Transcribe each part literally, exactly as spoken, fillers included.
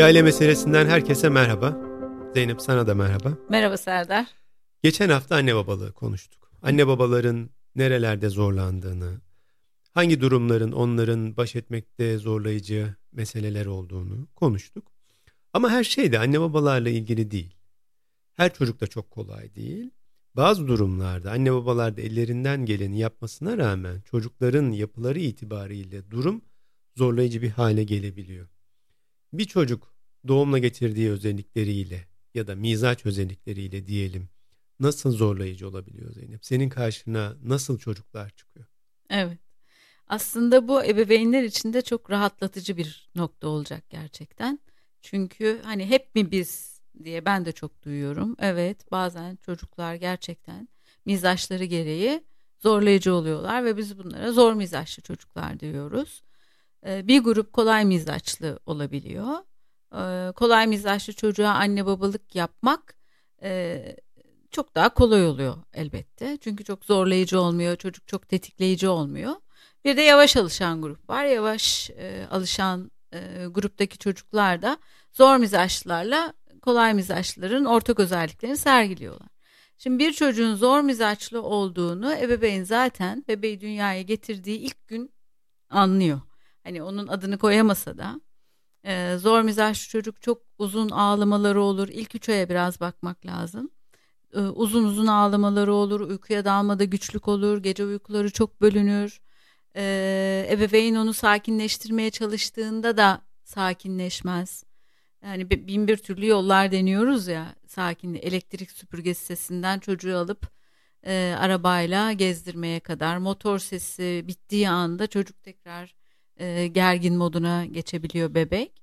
Bir Aile Meselesi'nden herkese merhaba. Zeynep, sana da merhaba. Merhaba Serdar. Geçen hafta anne babalığı konuştuk. Anne babaların nerelerde zorlandığını, hangi durumların onların baş etmekte zorlayıcı meseleler olduğunu konuştuk. Ama her şey de anne babalarla ilgili değil. Her çocuk da çok kolay değil. Bazı durumlarda anne babalar da ellerinden geleni yapmasına rağmen çocukların yapıları itibariyle durum zorlayıcı bir hale gelebiliyor. Bir çocuk doğumla getirdiği özellikleriyle ya da mizaç özellikleriyle diyelim nasıl zorlayıcı olabiliyor Zeynep? Senin karşına nasıl çocuklar çıkıyor? Evet. Aslında bu ebeveynler için de çok rahatlatıcı bir nokta olacak gerçekten. Çünkü hani hep mi biz diye ben de çok duyuyorum. Evet, bazen çocuklar gerçekten mizaçları gereği zorlayıcı oluyorlar ve biz bunlara zor mizaçlı çocuklar diyoruz. Bir grup kolay mizaçlı olabiliyor. Kolay mizaçlı çocuğa anne babalık yapmak çok daha kolay oluyor elbette. Çünkü çok zorlayıcı olmuyor, çocuk çok tetikleyici olmuyor. Bir de yavaş alışan grup var. Yavaş alışan gruptaki çocuklar da zor mizaçlılarla kolay mizaçlıların ortak özelliklerini sergiliyorlar. Şimdi bir çocuğun zor mizaçlı olduğunu ebeveyn zaten bebeği dünyaya getirdiği ilk gün anlıyor. Hani onun adını koyamasa da e, zor mizaçlı çocuk çok uzun ağlamaları olur. İlk üç aya biraz bakmak lazım. E, uzun uzun ağlamaları olur. Uykuya dalmada güçlük olur. Gece uykuları çok bölünür. E, ebeveyn onu sakinleştirmeye çalıştığında da sakinleşmez. Yani bin bir türlü yollar deniyoruz ya, sakin elektrik süpürgesi sesinden çocuğu alıp e, arabayla gezdirmeye kadar, motor sesi bittiği anda çocuk tekrar gergin moduna geçebiliyor bebek.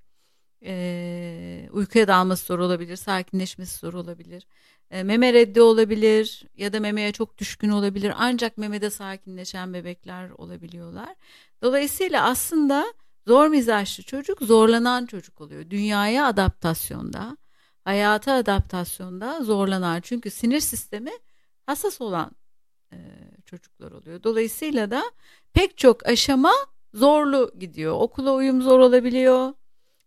Ee, uykuya dalması zor olabilir, sakinleşmesi zor olabilir. Ee, meme reddi olabilir ya da memeye çok düşkün olabilir. Ancak memede sakinleşen bebekler olabiliyorlar. Dolayısıyla aslında zor mizaçlı çocuk zorlanan çocuk oluyor. Dünyaya adaptasyonda, hayata adaptasyonda zorlanan. Çünkü sinir sistemi hassas olan e, çocuklar oluyor. Dolayısıyla da pek çok aşama zorlu gidiyor. Okula uyum zor olabiliyor.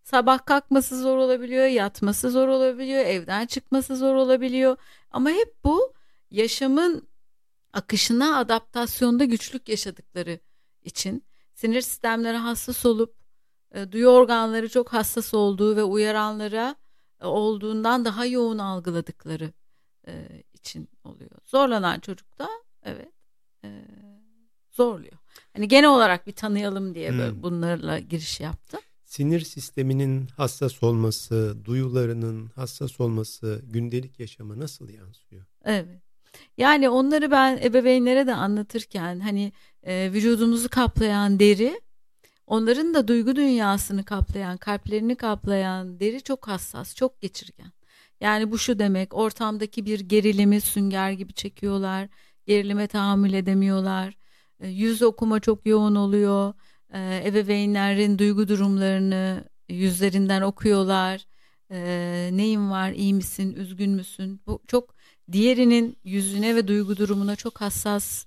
Sabah kalkması zor olabiliyor. Yatması zor olabiliyor. Evden çıkması zor olabiliyor. Ama hep bu yaşamın akışına adaptasyonda güçlük yaşadıkları için, sinir sistemleri hassas olup e, duyu organları çok hassas olduğu ve uyaranlara e, olduğundan daha yoğun algıladıkları e, için oluyor. Zorlanan çocuk da evet e, zorluyor. Hani genel olarak bir tanıyalım diye böyle hmm. bunlarla giriş yaptım. Sinir sisteminin hassas olması, duyularının hassas olması gündelik yaşama nasıl yansıyor? Evet. Yani onları ben ebeveynlere de anlatırken hani e, vücudumuzu kaplayan deri, onların da duygu dünyasını kaplayan, kalplerini kaplayan deri çok hassas, çok geçirgen. Yani bu şu demek, ortamdaki bir gerilimi sünger gibi çekiyorlar, gerilime tahammül edemiyorlar. Yüz okuma çok yoğun oluyor. Ee, ebeveynlerin duygu durumlarını yüzlerinden okuyorlar. Ee, neyin var, iyi misin, üzgün müsün? Bu çok diğerinin yüzüne ve duygu durumuna çok hassas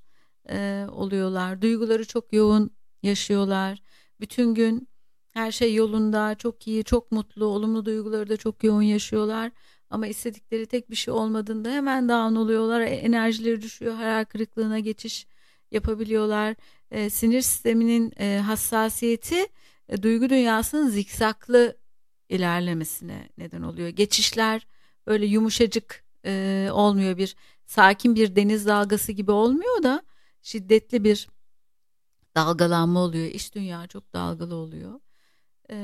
e, oluyorlar. Duyguları çok yoğun yaşıyorlar. Bütün gün her şey yolunda, çok iyi, çok mutlu, olumlu duyguları da çok yoğun yaşıyorlar. Ama istedikleri tek bir şey olmadığında hemen down oluyorlar. Enerjileri düşüyor, hayal kırıklığına geçiş yapabiliyorlar. E, sinir sisteminin e, hassasiyeti e, duygu dünyasının zikzaklı ilerlemesine neden oluyor. Geçişler böyle yumuşacık e, olmuyor, bir sakin bir deniz dalgası gibi olmuyor da şiddetli bir dalgalanma oluyor. İç dünya çok dalgalı oluyor. E,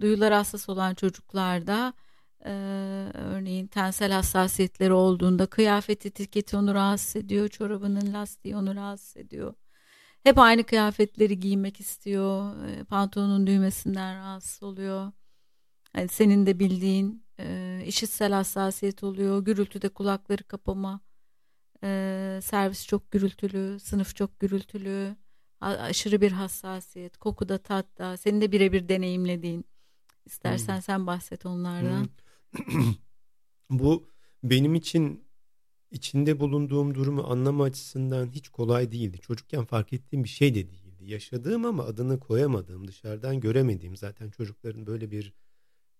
duyular hassas olan çocuklarda e, örneğin tensel hassasiyetleri olduğunda kıyafet etiketi onu rahatsız ediyor, çorabının lastiği onu rahatsız ediyor. Hep aynı kıyafetleri giymek istiyor. Pantolonun düğmesinden rahatsız oluyor. Yani senin de bildiğin e, işitsel hassasiyet oluyor. Gürültüde kulakları kapama. E, servis çok gürültülü. Sınıf çok gürültülü. A- aşırı bir hassasiyet. Kokuda, tatta. Senin de birebir deneyimlediğin. İstersen hmm. sen bahset onlardan. Hmm. Bu benim için... İçinde bulunduğum durumu anlama açısından hiç kolay değildi. Çocukken fark ettiğim bir şey de değildi. Yaşadığım ama adını koyamadığım, dışarıdan göremediğim, zaten çocukların böyle bir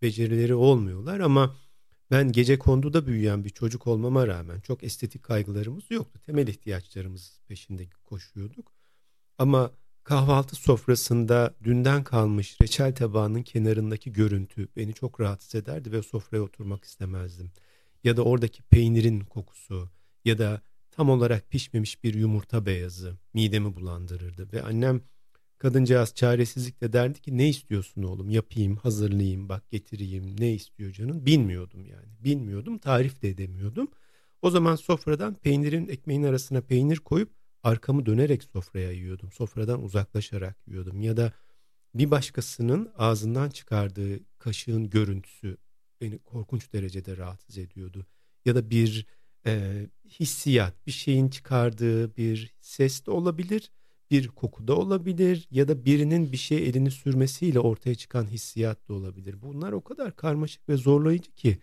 becerileri olmuyorlar ama ben gecekonduda büyüyen bir çocuk olmama rağmen çok estetik kaygılarımız yoktu. Temel ihtiyaçlarımız peşinde koşuyorduk. Ama kahvaltı sofrasında dünden kalmış reçel tabağının kenarındaki görüntü beni çok rahatsız ederdi ve sofraya oturmak istemezdim. Ya da oradaki peynirin kokusu ya da tam olarak pişmemiş bir yumurta beyazı midemi bulandırırdı. Ve annem kadıncağız çaresizlikle derdi ki ne istiyorsun oğlum, yapayım, hazırlayayım, bak getireyim, ne istiyor canın? Bilmiyordum yani bilmiyordum tarif de edemiyordum. O zaman sofradan peynirin ekmeğin arasına peynir koyup arkamı dönerek sofraya yiyordum. Sofradan uzaklaşarak yiyordum ya da bir başkasının ağzından çıkardığı kaşığın görüntüsü beni korkunç derecede rahatsız ediyordu. Ya da bir e, hissiyat, bir şeyin çıkardığı bir ses de olabilir, bir koku da olabilir ya da birinin bir şeye elini sürmesiyle ortaya çıkan hissiyat da olabilir. Bunlar o kadar karmaşık ve zorlayıcı ki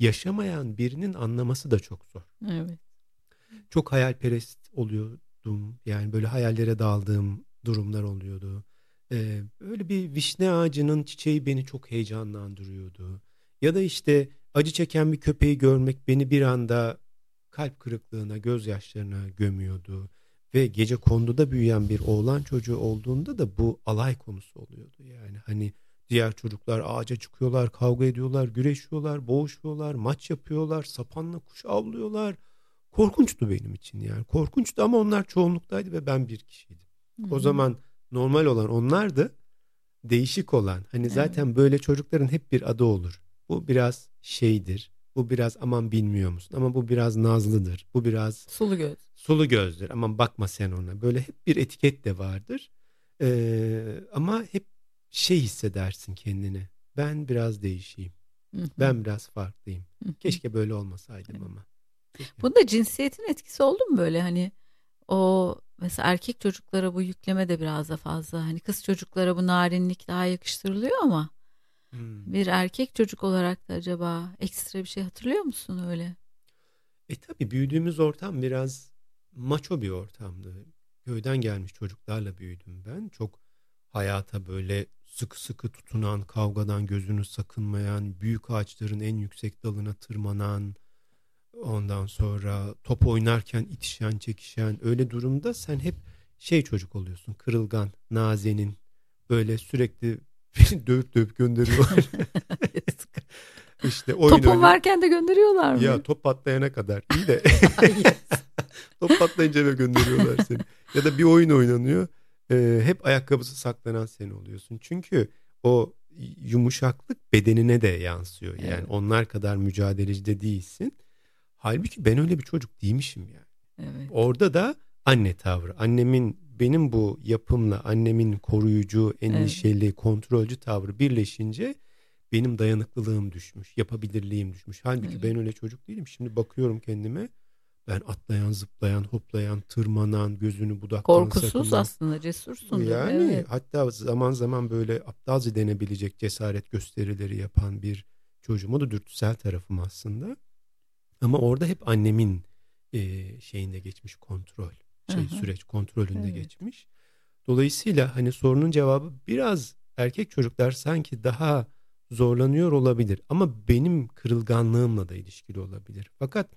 yaşamayan birinin anlaması da çok zor. Evet. Çok hayalperest oluyordum. Yani böyle hayallere daldığım durumlar oluyordu. Ee, böyle bir vişne ağacının çiçeği beni çok heyecanlandırıyordu. Ya da işte acı çeken bir köpeği görmek beni bir anda kalp kırıklığına, gözyaşlarına gömüyordu. Ve gecekonduda büyüyen bir oğlan çocuğu olduğunda da bu alay konusu oluyordu. Yani hani diğer çocuklar ağaca çıkıyorlar, kavga ediyorlar, güreşiyorlar, boğuşuyorlar, maç yapıyorlar, sapanla kuş avlıyorlar. Korkunçtu benim için yani. Korkunçtu ama onlar çoğunluktaydı ve ben bir kişiydim. Hı-hı. O zaman normal olan onlardı, değişik olan. Hani evet. Zaten böyle çocukların hep bir adı olur. Bu biraz şeydir. Bu biraz aman bilmiyor musun? Ama bu biraz nazlıdır. Bu biraz sulu göz. Sulu gözdür. Aman bakma sen ona. Böyle hep bir etiket de vardır. Ee, ama hep şey hissedersin kendini. Ben biraz değişeyim. Hı-hı. Ben biraz farklıyım. Hı-hı. Keşke böyle olmasaydım evet. ama. Bunda cinsiyetin etkisi oldu mu böyle hani o mesela erkek çocuklara bu yükleme de biraz da fazla, hani kız çocuklara bu narinlik daha yakıştırılıyor ama hmm. bir erkek çocuk olarak da acaba ekstra bir şey hatırlıyor musun öyle? E tabii büyüdüğümüz ortam biraz maço bir ortamdı. Köyden gelmiş çocuklarla büyüdüm ben. Çok hayata böyle sıkı sıkı tutunan, kavgadan gözünü sakınmayan, büyük ağaçların en yüksek dalına tırmanan, ondan sonra top oynarken itişen, çekişen, öyle durumda sen hep şey çocuk oluyorsun. Kırılgan, nazenin, böyle sürekli dövüp dövüp gönderiyorlar. İşte oyun Topun oyun. varken de gönderiyorlar mı? Ya top patlayana kadar iyi de. Top patlayınca da gönderiyorlar seni. Ya da bir oyun oynanıyor. Ee, hep ayakkabısı saklanan sen oluyorsun. Çünkü o yumuşaklık bedenine de yansıyor. Yani evet. Onlar kadar mücadeleci de değilsin. Halbuki ben öyle bir çocuk değilmişim yani. Evet. Orada da anne tavrı. Annemin benim bu yapımla annemin koruyucu, endişeli, evet. kontrolcü tavrı birleşince benim dayanıklılığım düşmüş, yapabilirliğim düşmüş. Halbuki evet. ben öyle çocuk değilim. Şimdi bakıyorum kendime. Ben atlayan, zıplayan, hoplayan, tırmanan, gözünü budaktan sakınan. Korkusuz aslında, cesursun. Yani evet. hatta zaman zaman böyle aptalca denebilecek cesaret gösterileri yapan bir çocuğum. O da dürtüsel tarafım aslında. Ama orada hep annemin e, şeyinde geçmiş kontrol, şey, Aha. süreç kontrolünde evet. geçmiş. Dolayısıyla hani sorunun cevabı biraz erkek çocuklar sanki daha zorlanıyor olabilir. Ama benim kırılganlığımla da ilişkili olabilir. Fakat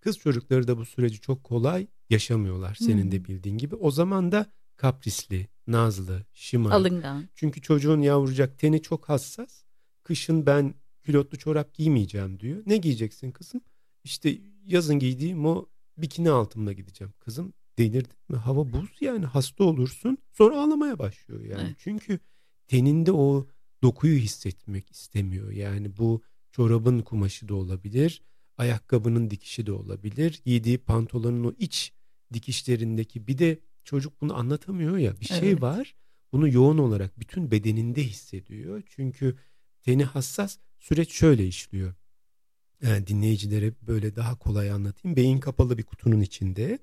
kız çocukları da bu süreci çok kolay yaşamıyorlar senin hmm. de bildiğin gibi. O zaman da kaprisli, nazlı, şımarık. Alıngan. Çünkü çocuğun yavrucak teni çok hassas. Kışın ben külotlu çorap giymeyeceğim diyor. Ne giyeceksin kızım? İşte yazın giydiğim o bikini altımla gideceğim. Kızım delirdin mi? Hava buz yani, hasta olursun. Sonra ağlamaya başlıyor yani. Evet. Çünkü teninde o dokuyu hissetmek istemiyor. Yani bu çorabın kumaşı da olabilir. Ayakkabının dikişi de olabilir. Giydiği pantolonun o iç dikişlerindeki, bir de çocuk bunu anlatamıyor ya. Bir şey evet. var. Bunu yoğun olarak bütün bedeninde hissediyor. Çünkü teni hassas. Süreç şöyle işliyor. Yani dinleyicilere böyle daha kolay anlatayım. Beyin kapalı bir kutunun içinde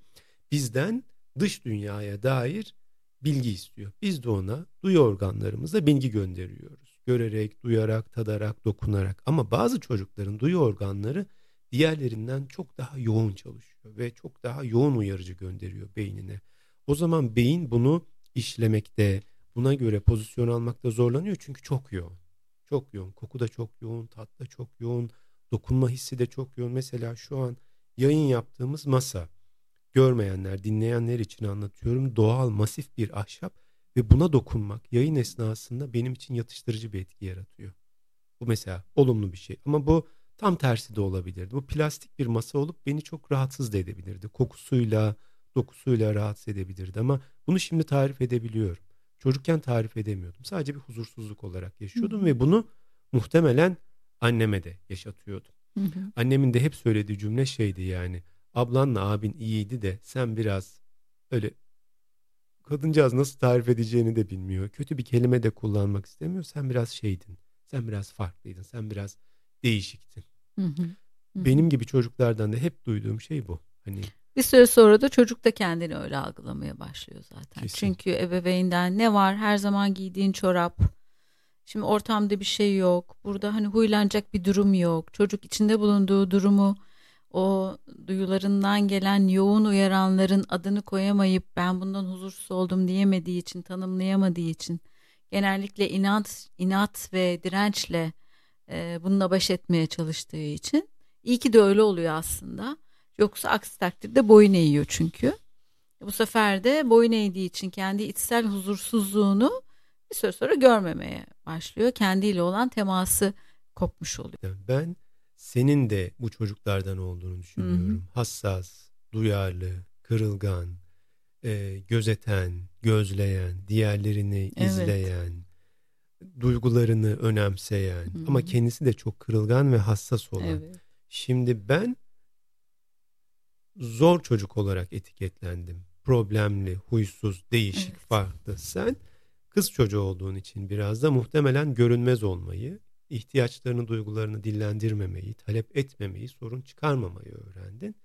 bizden dış dünyaya dair bilgi istiyor. Biz de ona duyu organlarımıza bilgi gönderiyoruz. Görerek, duyarak, tadarak, dokunarak. Ama bazı çocukların duyu organları diğerlerinden çok daha yoğun çalışıyor ve çok daha yoğun uyarıcı gönderiyor beynine. O zaman beyin bunu işlemekte, buna göre pozisyon almakta zorlanıyor çünkü çok yoğun. çok yoğun. Koku da çok yoğun, tat da çok yoğun, dokunma hissi de çok yoğun. Mesela şu an yayın yaptığımız masa, görmeyenler, dinleyenler için anlatıyorum, doğal, masif bir ahşap ve buna dokunmak yayın esnasında benim için yatıştırıcı bir etki yaratıyor. Bu mesela olumlu bir şey, ama bu tam tersi de olabilirdi. Bu plastik bir masa olup beni çok rahatsız da edebilirdi. Kokusuyla, dokusuyla rahatsız edebilirdi, ama bunu şimdi tarif edebiliyorum. Çocukken tarif edemiyordum. Sadece bir huzursuzluk olarak yaşıyordum. Hı. Ve bunu muhtemelen anneme de yaşatıyordum. Hı hı. Annemin de hep söylediği cümle şeydi yani. Ablanla abin iyiydi de sen biraz öyle, kadıncağız nasıl tarif edeceğini de bilmiyor. Kötü bir kelime de kullanmak istemiyor. Sen biraz şeydin. Sen biraz farklıydın. Sen biraz değişiktin. Hı hı. Hı. Benim gibi çocuklardan da hep duyduğum şey bu. Hani bir süre sonra da çocuk da kendini öyle algılamaya başlıyor zaten. Kesin. Çünkü ebeveynden ne var? Her zaman giydiğin çorap. Şimdi ortamda bir şey yok. Burada hani huylanacak bir durum yok. Çocuk içinde bulunduğu durumu, o duyularından gelen yoğun uyaranların adını koyamayıp ben bundan huzursuz oldum diyemediği için, tanımlayamadığı için genellikle inat, inat ve dirençle e, bununla baş etmeye çalıştığı için, iyi ki de öyle oluyor aslında. Yoksa aksi takdirde boyun eğiyor çünkü. Bu sefer de boyun eğdiği için kendi içsel huzursuzluğunu bir süre sonra görmemeye başlıyor. Kendiyle olan teması kopmuş oluyor. Ben senin de bu çocuklardan olduğunu düşünüyorum. Hı-hı. Hassas, duyarlı, kırılgan, e, gözeten, gözleyen, diğerlerini izleyen, evet, duygularını önemseyen, Hı-hı, ama kendisi de çok kırılgan ve hassas olan. Evet. Şimdi ben zor çocuk olarak etiketlendim. Problemli, huysuz, değişik, evet, farklı. Sen kız çocuğu olduğun için biraz da muhtemelen görünmez olmayı, ihtiyaçlarını, duygularını dillendirmemeyi, talep etmemeyi, sorun çıkarmamayı öğrendin.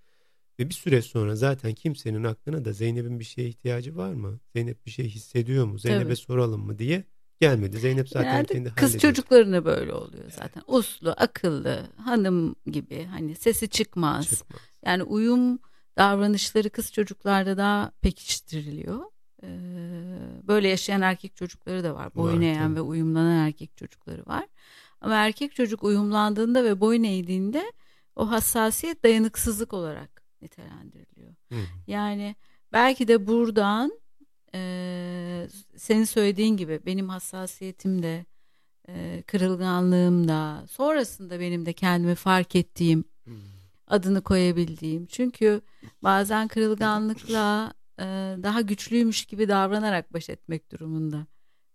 Ve bir süre sonra zaten kimsenin aklına da Zeynep'in bir şeye ihtiyacı var mı? Zeynep bir şey hissediyor mu? Zeynep'e evet, soralım mı diye gelmedi. Zeynep zaten yani kendi hallediyor. Kız çocuklarına böyle oluyor zaten. Evet. Uslu, akıllı, hanım gibi, hani sesi çıkmaz. çıkmaz. Yani uyum davranışları kız çocuklarda daha pekiştiriliyor. Ee, böyle yaşayan erkek çocukları da var. Boyun eğen ve uyumlanan erkek çocukları var. Ama erkek çocuk uyumlandığında ve boyun eğdiğinde o hassasiyet dayanıksızlık olarak nitelendiriliyor. Hı. Yani belki de buradan Ee, senin söylediğin gibi benim hassasiyetim de e, kırılganlığım da, sonrasında benim de kendimi fark ettiğim, hmm, adını koyabildiğim, çünkü bazen kırılganlıkla e, daha güçlüymüş gibi davranarak baş etmek durumunda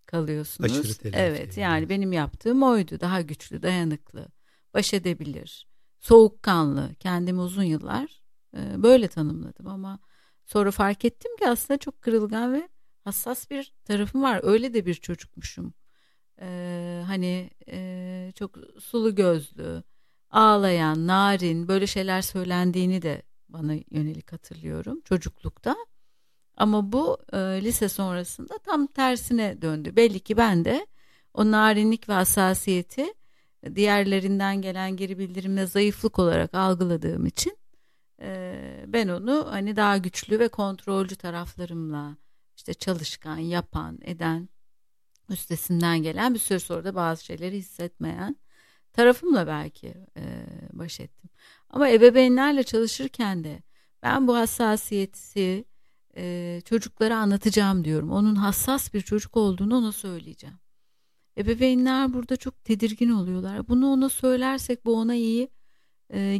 kalıyorsunuz. Aşırı telafi. Evet, yani benim yaptığım oydu, daha güçlü, dayanıklı, baş edebilir, soğukkanlı, kendimi uzun yıllar e, böyle tanımladım, ama sonra fark ettim ki aslında çok kırılgan ve hassas bir tarafım var. Öyle de bir çocukmuşum. Ee, hani e, çok sulu gözlü, ağlayan, narin, böyle şeyler söylendiğini de bana yönelik hatırlıyorum çocuklukta. Ama bu e, lise sonrasında tam tersine döndü. Belli ki ben de o narinlik ve hassasiyeti diğerlerinden gelen geri bildirimle zayıflık olarak algıladığım için ben onu hani daha güçlü ve kontrolcü taraflarımla, işte çalışkan, yapan, eden, üstesinden gelen, bir süre sonra da bazı şeyleri hissetmeyen tarafımla belki baş ettim. Ama ebeveynlerle çalışırken de ben bu hassasiyeti çocuklara anlatacağım diyorum. Onun hassas bir çocuk olduğunu ona söyleyeceğim. Ebeveynler burada çok tedirgin oluyorlar. Bunu ona söylersek bu ona iyi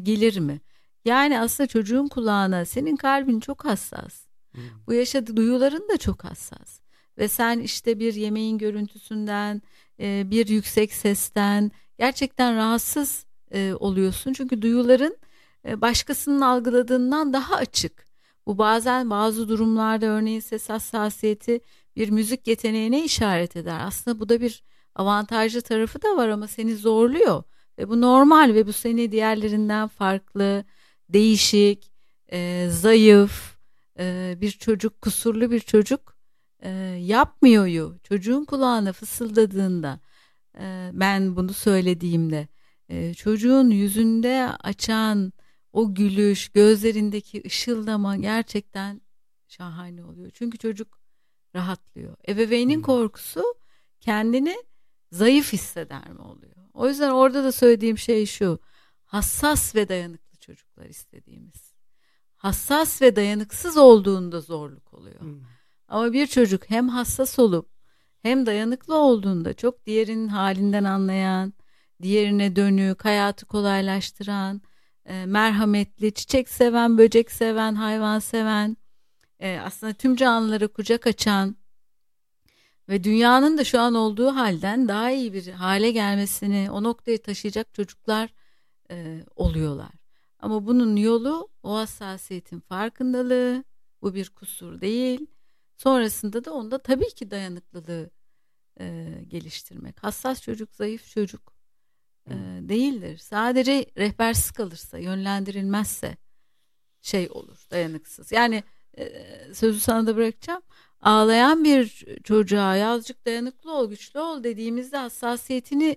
gelir mi? Yani aslında çocuğun kulağına, senin kalbin çok hassas. Hmm. Bu yaşadığı duyuların da çok hassas. Ve sen işte bir yemeğin görüntüsünden, bir yüksek sesten gerçekten rahatsız oluyorsun. Çünkü duyuların başkasının algıladığından daha açık. Bu bazen bazı durumlarda, örneğin ses hassasiyeti bir müzik yeteneğine işaret eder. Aslında bu da bir avantajlı tarafı da var, ama seni zorluyor. Ve bu normal ve bu seni diğerlerinden farklı, değişik, e, zayıf, e, bir çocuk, kusurlu bir çocuk e, yapmıyoryu çocuğun kulağına fısıldadığında, e, ben bunu söylediğimde e, çocuğun yüzünde açan o gülüş, gözlerindeki ışıldama gerçekten şahane oluyor. Çünkü çocuk rahatlıyor. Ebeveynin korkusu kendini zayıf hisseder mi oluyor? O yüzden orada da söylediğim şey şu: hassas ve dayanıklı çocuklar istediğimiz. Hassas ve dayanıksız olduğunda zorluk oluyor. Hmm. Ama bir çocuk hem hassas olup hem dayanıklı olduğunda çok diğerinin halinden anlayan, diğerine dönük, hayatı kolaylaştıran, e, merhametli, çiçek seven, böcek seven, hayvan seven, e, aslında tüm canlılara kucak açan ve dünyanın da şu an olduğu halden daha iyi bir hale gelmesini, o noktayı taşıyacak çocuklar e, oluyorlar. Ama bunun yolu o hassasiyetin farkındalığı, bu bir kusur değil. Sonrasında da onda tabii ki dayanıklılığı e, geliştirmek. Hassas çocuk, zayıf çocuk e, değildir. Sadece rehbersiz kalırsa, yönlendirilmezse şey olur, dayanıksız. Yani e, sözü sana da bırakacağım. Ağlayan bir çocuğa azıcık dayanıklı ol, güçlü ol dediğimizde hassasiyetini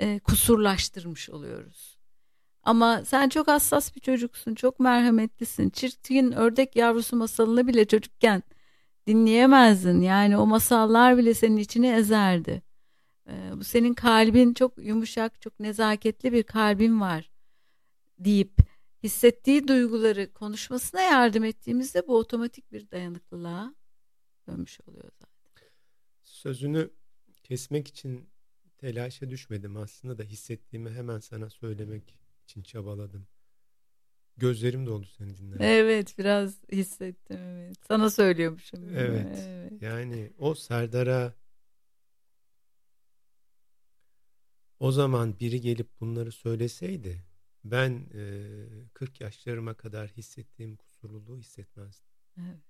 e, kusurlaştırmış oluyoruz. Ama sen çok hassas bir çocuksun, çok merhametlisin. Çirkin ördek yavrusu masalını bile çocukken dinleyemezdin. Yani o masallar bile senin içini ezerdi. E, bu senin kalbin çok yumuşak, çok nezaketli bir kalbin var deyip hissettiği duyguları konuşmasına yardım ettiğimizde bu otomatik bir dayanıklılığa dönmüş oluyor zaten. Sözünü kesmek için telaşa düşmedim aslında da hissettiğimi hemen sana söylemek için çabaladım. Gözlerim doldu seni dinlerken. Evet, biraz hissettim. Evet. Sana söylüyormuşum. Evet, evet. Yani o Serdar'a o zaman biri gelip bunları söyleseydi ben e, kırk yaşlarıma kadar hissettiğim kusurluluğu hissetmezdim. Evet.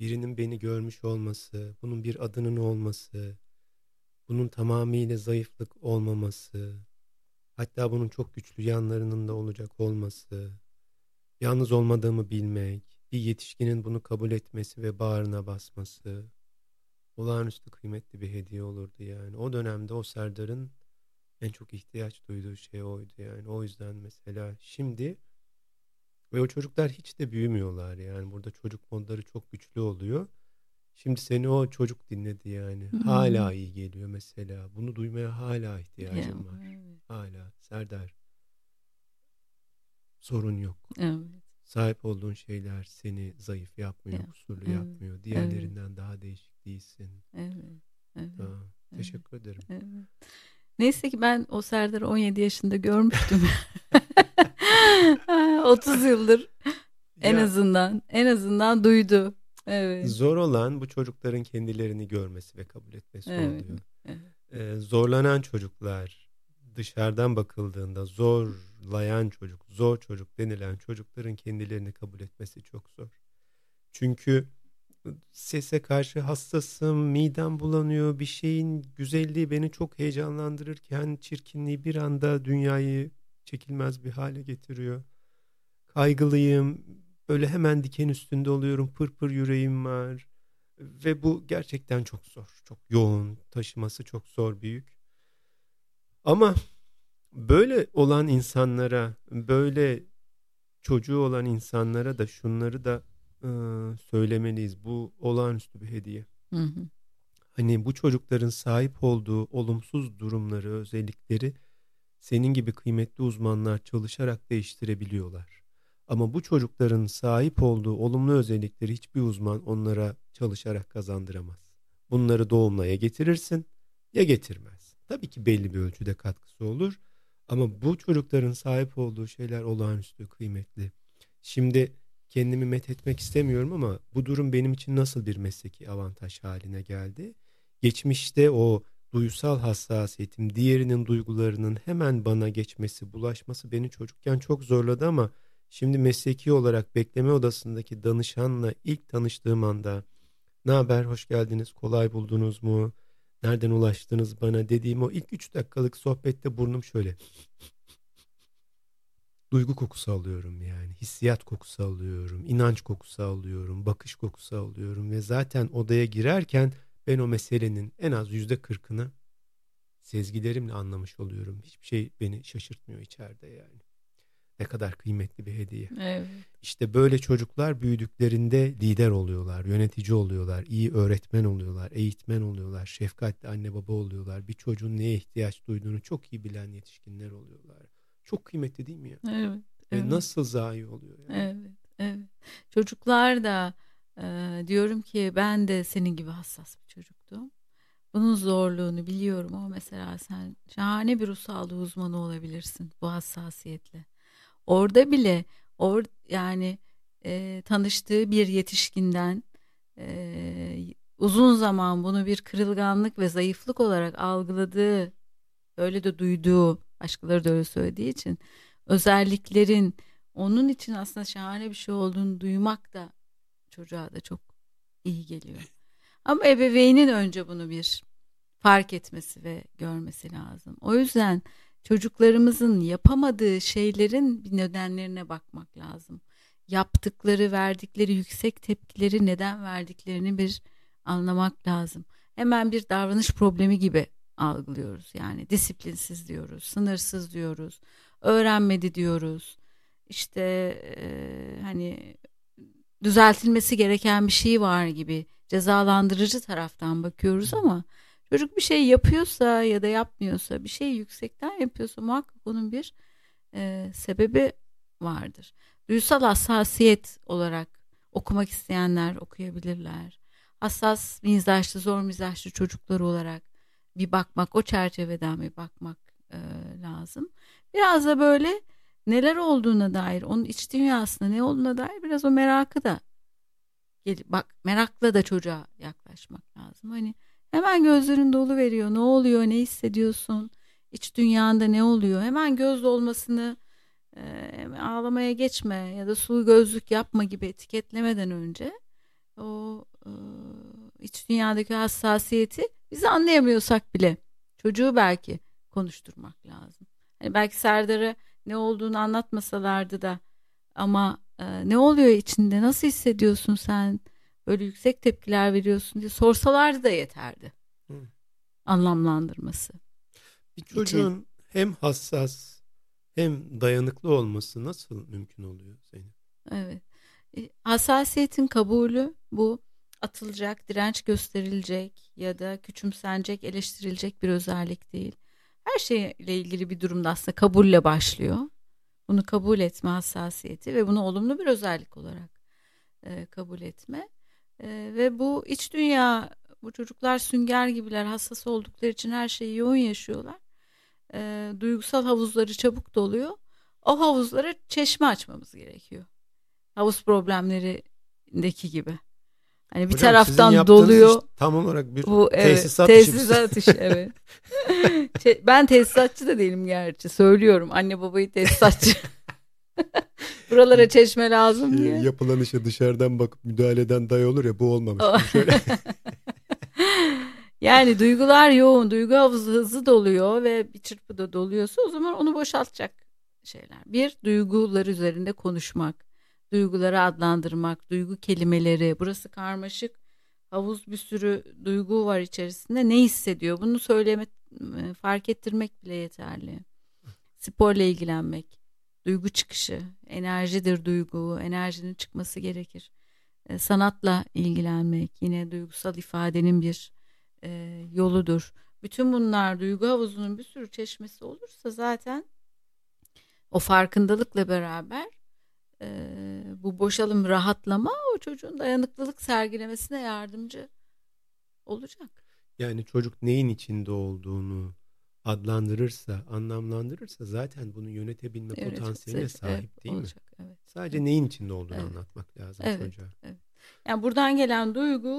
Birinin beni görmüş olması, bunun bir adının olması, bunun tamamıyla zayıflık olmaması, hatta bunun çok güçlü yanlarının da olacak olması, yalnız olmadığımı bilmek, bir yetişkinin bunu kabul etmesi ve bağrına basması olağanüstü kıymetli bir hediye olurdu yani. O dönemde o Serdar'ın en çok ihtiyaç duyduğu şey oydu yani. O yüzden mesela şimdi... Ve o çocuklar hiç de büyümüyorlar yani. Burada çocuk modları çok güçlü oluyor. Şimdi seni o çocuk dinledi yani. Hı-hı. Hala iyi geliyor mesela. Bunu duymaya hala ihtiyacım ya, var. Evet. Hala. Serdar. Sorun yok. Evet. Sahip olduğun şeyler seni zayıf yapmıyor, ya, kusurlu evet, yapmıyor. Diğerlerinden evet, daha değişik değilsin. Evet. Evet. Ha, evet. Teşekkür ederim. Evet. Neyse ki ben o Serdar'ı on yedi yaşında görmüştüm. otuz yıldır en ya, azından en azından duydu. Evet. Zor olan bu çocukların kendilerini görmesi ve kabul etmesi evet, oluyor. Evet. Ee, zorlanan çocuklar, dışarıdan bakıldığında zorlayan çocuk, zor çocuk denilen çocukların kendilerini kabul etmesi çok zor. Çünkü sese karşı hassasım, midem bulanıyor, bir şeyin güzelliği beni çok heyecanlandırırken çirkinliği bir anda dünyayı çekilmez bir hale getiriyor. Kaygılıyım, böyle hemen diken üstünde oluyorum, pır pır yüreğim var ve bu gerçekten çok zor, çok yoğun, taşıması çok zor, büyük. Ama böyle olan insanlara, böyle çocuğu olan insanlara da şunları da ıı, söylemeliyiz. Bu olağanüstü bir hediye. Hı hı. Hani bu çocukların sahip olduğu olumsuz durumları, özellikleri senin gibi kıymetli uzmanlar çalışarak değiştirebiliyorlar. Ama bu çocukların sahip olduğu olumlu özellikleri hiçbir uzman onlara çalışarak kazandıramaz. Bunları doğumla ya getirirsin ya getirmez. Tabii ki belli bir ölçüde katkısı olur. Ama bu çocukların sahip olduğu şeyler olağanüstü kıymetli. Şimdi kendimi methetmek istemiyorum ama bu durum benim için nasıl bir mesleki avantaj haline geldi? Geçmişte o duysal hassasiyetim, diğerinin duygularının hemen bana geçmesi, bulaşması beni çocukken çok zorladı ama şimdi mesleki olarak bekleme odasındaki danışanla ilk tanıştığım anda ne haber, hoş geldiniz, kolay buldunuz mu, nereden ulaştınız bana dediğim o ilk üç dakikalık sohbette burnum şöyle duygu kokusu alıyorum yani, hissiyat kokusu alıyorum, inanç kokusu alıyorum, bakış kokusu alıyorum ve zaten odaya girerken ben o meselenin en az yüzde kırkını sezgilerimle anlamış oluyorum. Hiçbir şey beni şaşırtmıyor içeride yani. Ne kadar kıymetli bir hediye. Evet. İşte böyle çocuklar büyüdüklerinde lider oluyorlar, yönetici oluyorlar, iyi öğretmen oluyorlar, eğitmen oluyorlar, şefkatli anne baba oluyorlar. Bir çocuğun neye ihtiyaç duyduğunu çok iyi bilen yetişkinler oluyorlar. Çok kıymetli değil mi ya? Evet. evet. Ve nasıl zayi oluyor yani? Evet, evet. Çocuklar da e, diyorum ki ben de senin gibi hassas bir çocuktum. Bunun zorluğunu biliyorum ama mesela sen şahane bir ruh sağlığı uzmanı olabilirsin bu hassasiyetle. Orada bile Or, yani e, tanıştığı bir yetişkinden e, uzun zaman bunu bir kırılganlık ve zayıflık olarak algıladığı, öyle de duyduğu, başkaları da öyle söylediği için özelliklerin onun için aslında şahane bir şey olduğunu duymak da çocuğa da çok iyi geliyor. Ama ebeveynin önce bunu bir fark etmesi ve görmesi lazım. O yüzden çocuklarımızın yapamadığı şeylerin bir nedenlerine bakmak lazım. Yaptıkları, verdikleri yüksek tepkileri neden verdiklerini bir anlamak lazım. Hemen bir davranış problemi gibi algılıyoruz. Yani disiplinsiz diyoruz, sınırsız diyoruz, öğrenmedi diyoruz. İşte e, hani düzeltilmesi gereken bir şey var gibi cezalandırıcı taraftan bakıyoruz ama çocuk bir şey yapıyorsa ya da yapmıyorsa, bir şeyi yüksekten yapıyorsa muhakkak onun bir e, sebebi vardır. Duysal hassasiyet olarak okumak isteyenler okuyabilirler. Hassas mizaçlı, zor mizaçlı çocuklar olarak bir bakmak, o çerçeveden bir bakmak e, lazım. Biraz da böyle neler olduğuna dair, onun iç dünyasında ne olduğuna dair biraz o merakı da bak merakla da çocuğa yaklaşmak lazım. Hani hemen gözlerin dolu veriyor. Ne oluyor? Ne hissediyorsun? İç dünyanda ne oluyor? Hemen göz dolmasını e, ağlamaya geçme ya da sulu gözlük yapma gibi etiketlemeden önce o e, iç dünyadaki hassasiyeti biz anlayamıyorsak bile çocuğu belki konuşturmak lazım. Yani belki Serdar'a ne olduğunu anlatmasalardı da ama e, ne oluyor içinde? Nasıl hissediyorsun sen? Öyle yüksek tepkiler veriyorsun diye sorsalardı da yeterdi. Hı. Anlamlandırması. Bir çocuğun İçin. hem hassas hem dayanıklı olması nasıl mümkün oluyor Zeynep? Evet. Hassasiyetin kabulü bu atılacak, direnç gösterilecek ya da küçümsenecek, eleştirilecek bir özellik değil. Her şeyle ilgili bir durumda aslında kabulle başlıyor. Bunu kabul etme hassasiyeti ve bunu olumlu bir özellik olarak e, kabul etme. Ee, ve bu iç dünya, bu çocuklar sünger gibiler, hassas oldukları için her şeyi yoğun yaşıyorlar. Ee, duygusal havuzları çabuk doluyor. O havuzlara çeşme açmamız gerekiyor. Havuz problemlerindeki gibi. Hani bir Hocam, taraftan doluyor. Tam olarak bir bu, evet, tesisat, tesisat işi. Evet. Ben tesisatçı da değilim gerçi. Söylüyorum anne babayı tesisatçı. Buralara çeşme lazım diye. Yapılan işe dışarıdan bakıp müdahale eden dayı olur ya, bu olmamış. Şöyle. Yani duygular yoğun, duygu havuzu hızlı doluyor ve bir çırpıda doluyorsa o zaman onu boşaltacak şeyler. Bir, duygular üzerinde konuşmak, duyguları adlandırmak, duygu kelimeleri. Burası karmaşık, havuz bir sürü duygu var içerisinde. Ne hissediyor? Bunu söylemek, fark ettirmek bile yeterli. Sporla ilgilenmek. Duygu çıkışı, enerjidir duygu, enerjinin çıkması gerekir. E, sanatla ilgilenmek yine duygusal ifadenin bir e, yoludur. Bütün bunlar duygu havuzunun bir sürü çeşmesi olursa zaten o farkındalıkla beraber e, bu boşalım, rahatlama o çocuğun dayanıklılık sergilemesine yardımcı olacak. Yani çocuk neyin içinde olduğunu adlandırırsa, anlamlandırırsa zaten bunu yönetebilme evet, potansiyeline sahip evet, değil olacak, mi? Evet. Sadece neyin içinde olduğunu evet. anlatmak lazım evet, çocuğa. Evet. Yani buradan gelen duygu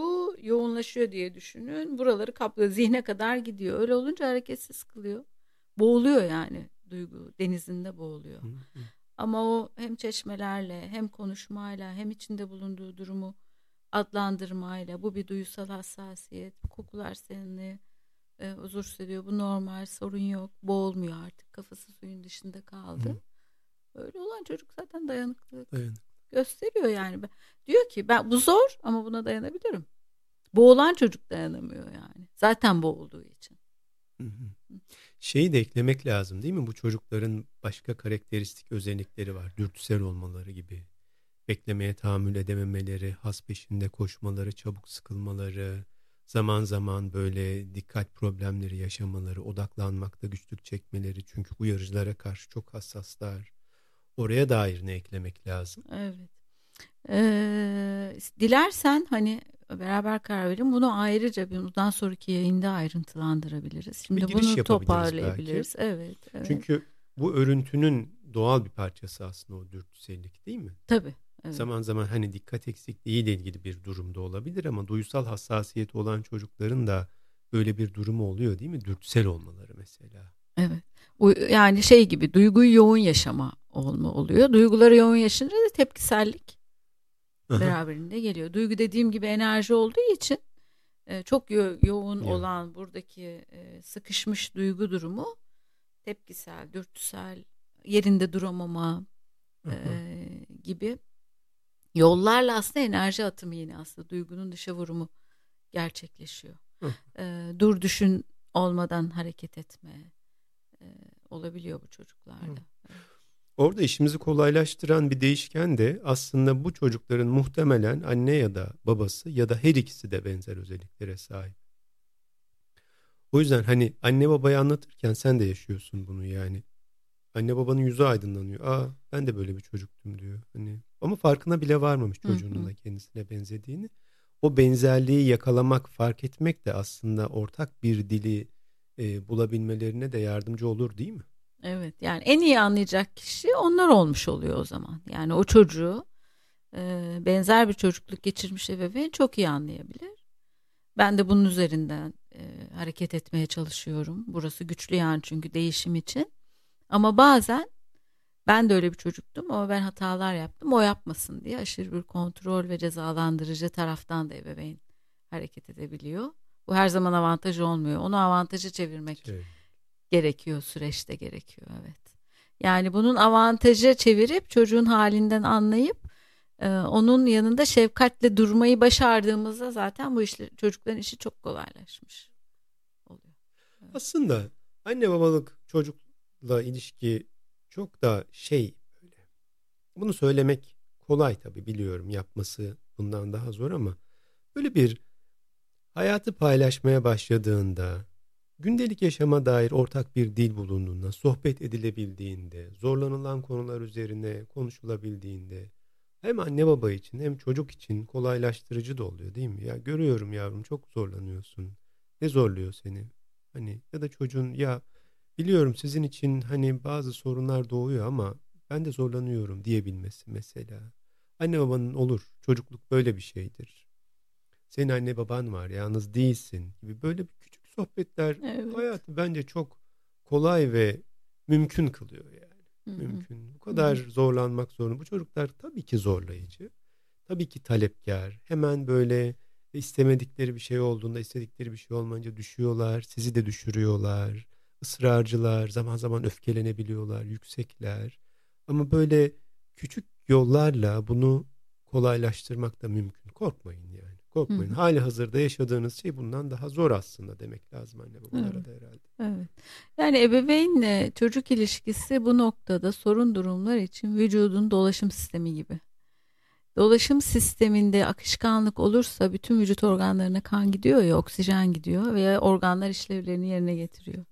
yoğunlaşıyor diye düşünün. Buraları kaplıyor, zihne kadar gidiyor. Öyle olunca hareketsiz kılıyor. Boğuluyor yani duygu. Denizinde boğuluyor. Hı hı. Ama o hem çeşmelerle, hem konuşmayla, hem içinde bulunduğu durumu adlandırmayla, bu bir duysal hassasiyet, bu kokular seninle huzur hissediyor. Bu normal, sorun yok. Boğulmuyor artık. Kafası suyun dışında kaldı. Hı. Öyle olan çocuk zaten dayanıklılık Dayanık. gösteriyor yani. Diyor ki ben bu zor ama buna dayanabilirim. Boğulan çocuk dayanamıyor yani. Zaten boğulduğu için. Hı hı. Şeyi de eklemek lazım değil mi? Bu çocukların başka karakteristik özellikleri var. Dürtüsel olmaları gibi. beklemeye tahammül edememeleri, has peşinde koşmaları, çabuk sıkılmaları, zaman zaman böyle dikkat problemleri yaşamaları, odaklanmakta güçlük çekmeleri, çünkü uyarıcılara karşı çok hassaslar. Oraya dair ne eklemek lazım? Evet. Ee, dilersen hani beraber karar verelim. Bunu ayrıca bir bundan sonraki yayında ayrıntılandırabiliriz. Şimdi bunu toparlayabiliriz. Evet, evet. Çünkü bu örüntünün doğal bir parçası aslında o dürtüsellik, değil mi? Tabii. Evet. Zaman zaman hani dikkat eksikliğiyle ilgili bir durumda olabilir ama duysal hassasiyeti olan çocukların da böyle bir durumu oluyor, değil mi? Dürtüsel olmaları mesela. Evet. Yani şey gibi, duyguyu yoğun yaşama olma oluyor. Duyguları yoğun yaşayınca da tepkisellik beraberinde geliyor. Duygu dediğim gibi enerji olduğu için çok yo- yoğun ya. olan buradaki sıkışmış duygu durumu tepkisel, dürtüsel, yerinde duramama hı hı. E, gibi yollarla aslında enerji atımı, yine aslında duygunun dışa vurumu gerçekleşiyor. E, dur düşün olmadan hareket etme e, olabiliyor bu çocuklarda. Hı. Orada işimizi kolaylaştıran bir değişken de aslında bu çocukların muhtemelen anne ya da babası ya da her ikisi de benzer özelliklere sahip. O yüzden hani anne babaya anlatırken sen de yaşıyorsun bunu yani. Anne babanın yüzü aydınlanıyor. Aa, ben de böyle bir çocuktum diyor. Hani ama farkına bile varmamış çocuğunun da kendisine benzediğini. O benzerliği yakalamak, fark etmek de aslında ortak bir dili e, bulabilmelerine de yardımcı olur, değil mi? Evet, yani en iyi anlayacak kişi onlar olmuş oluyor o zaman. Yani o çocuğu e, benzer bir çocukluk geçirmiş ebeveyn çok iyi anlayabilir. Ben de bunun üzerinden e, hareket etmeye çalışıyorum. Burası güçlü yani, çünkü değişim için. Ama bazen ben de öyle bir çocuktum ama ben hatalar yaptım, o yapmasın diye aşırı bir kontrol ve cezalandırıcı taraftan da ebeveyn hareket edebiliyor. Bu her zaman avantaj olmuyor. Onu avantaja çevirmek şey. gerekiyor, süreçte gerekiyor, evet. Yani bunun avantaja çevirip çocuğun halinden anlayıp e, onun yanında şefkatle durmayı başardığımızda zaten bu işler, çocukların işi çok kolaylaşmış oluyor. Evet. Aslında anne babalık çocuk la ilişki çok da şey, böyle bunu söylemek kolay tabii, biliyorum yapması bundan daha zor ama böyle bir hayatı paylaşmaya başladığında, gündelik yaşama dair ortak bir dil bulunduğunda, sohbet edilebildiğinde, zorlanılan konular üzerine konuşulabildiğinde hem anne baba için hem çocuk için kolaylaştırıcı da oluyor, değil mi? Ya görüyorum yavrum çok zorlanıyorsun, ne zorluyor seni hani, ya da çocuğun ya biliyorum sizin için hani bazı sorunlar doğuyor ama ben de zorlanıyorum diyebilmesi mesela. Anne babanın olur, çocukluk böyle bir şeydir. Senin anne baban var, yalnız değilsin gibi böyle bir küçük sohbetler evet. hayatı bence çok kolay ve mümkün kılıyor yani. Hı-hı. Mümkün. Bu kadar Hı-hı. zorlanmak zorunda. Bu çocuklar tabii ki zorlayıcı, tabii ki talepkar. Hemen böyle istemedikleri bir şey olduğunda, istedikleri bir şey olmayınca düşüyorlar, sizi de düşürüyorlar. Israrcılar, zaman zaman öfkelenebiliyorlar, yüksekler. Ama böyle küçük yollarla bunu kolaylaştırmak da mümkün. Korkmayın yani. Korkmayın. Hı-hı. Hali hazırda yaşadığınız şey bundan daha zor aslında demek lazım anne babalara evet. da herhalde. Evet. Yani ebeveynle çocuk ilişkisi bu noktada sorun durumlar için vücudun dolaşım sistemi gibi. Dolaşım sisteminde akışkanlık olursa bütün vücut organlarına kan gidiyor ya, oksijen gidiyor ve organlar işlevlerini yerine getiriyor.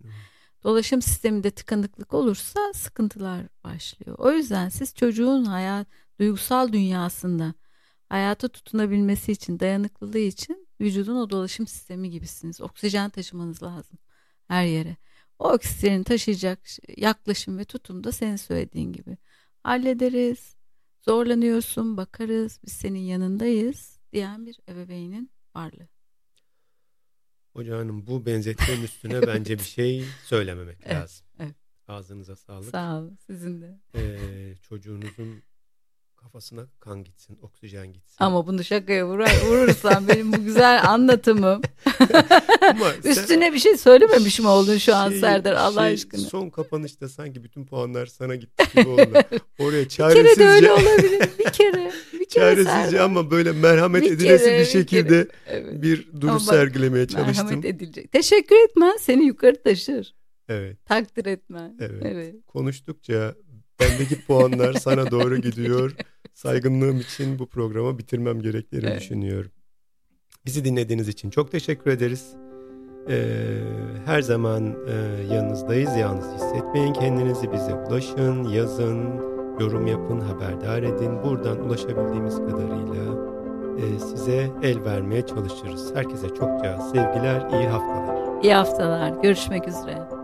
Dolaşım sisteminde tıkanıklık olursa sıkıntılar başlıyor. O yüzden siz çocuğun hayat, duygusal dünyasında hayata tutunabilmesi için, dayanıklılığı için vücudun o dolaşım sistemi gibisiniz. Oksijen taşımanız lazım her yere. O oksijeni taşıyacak yaklaşım ve tutum da senin söylediğin gibi. Hallederiz. Zorlanıyorsun, bakarız, biz senin yanındayız diyen bir ebeveynin varlığı. Hoca hanım, bu benzetmenin üstüne evet. bence bir şey söylememek evet, lazım. Evet. Ağzınıza sağlık. Sağ olun, sizin de. Ee, çocuğunuzun kafasına kan gitsin, oksijen gitsin. Ama bunu şakaya vur- vurursan benim bu güzel anlatımım. Üstüne bir şey söylememiş mi oldun şu an şey, Serdar Allah şey, aşkına? Son kapanışta sanki bütün puanlar sana gitti gibi oldu. Oraya çaresizce. Bir kere de öyle olabilir. Bir kere. Bir kere çaresizce Serdar. Ama böyle merhamet bir edilesi kere, bir şekilde bir, evet. bir duruş sergilemeye çalıştım. Merhamet edilecek. Teşekkür etmen seni yukarı taşır. Evet. Takdir etmen. Evet. evet. Konuştukça bendeki puanlar sana doğru gidiyor. saygınlığım için bu programı bitirmem gerektiğini evet. düşünüyorum. Bizi dinlediğiniz için çok teşekkür ederiz. Ee, her zaman e, yanınızdayız. Yalnız hissetmeyin kendinizi. Bize ulaşın, yazın, yorum yapın, haberdar edin. Buradan ulaşabildiğimiz kadarıyla e, size el vermeye çalışırız. Herkese çokça sevgiler, iyi haftalar. İyi haftalar. Görüşmek üzere.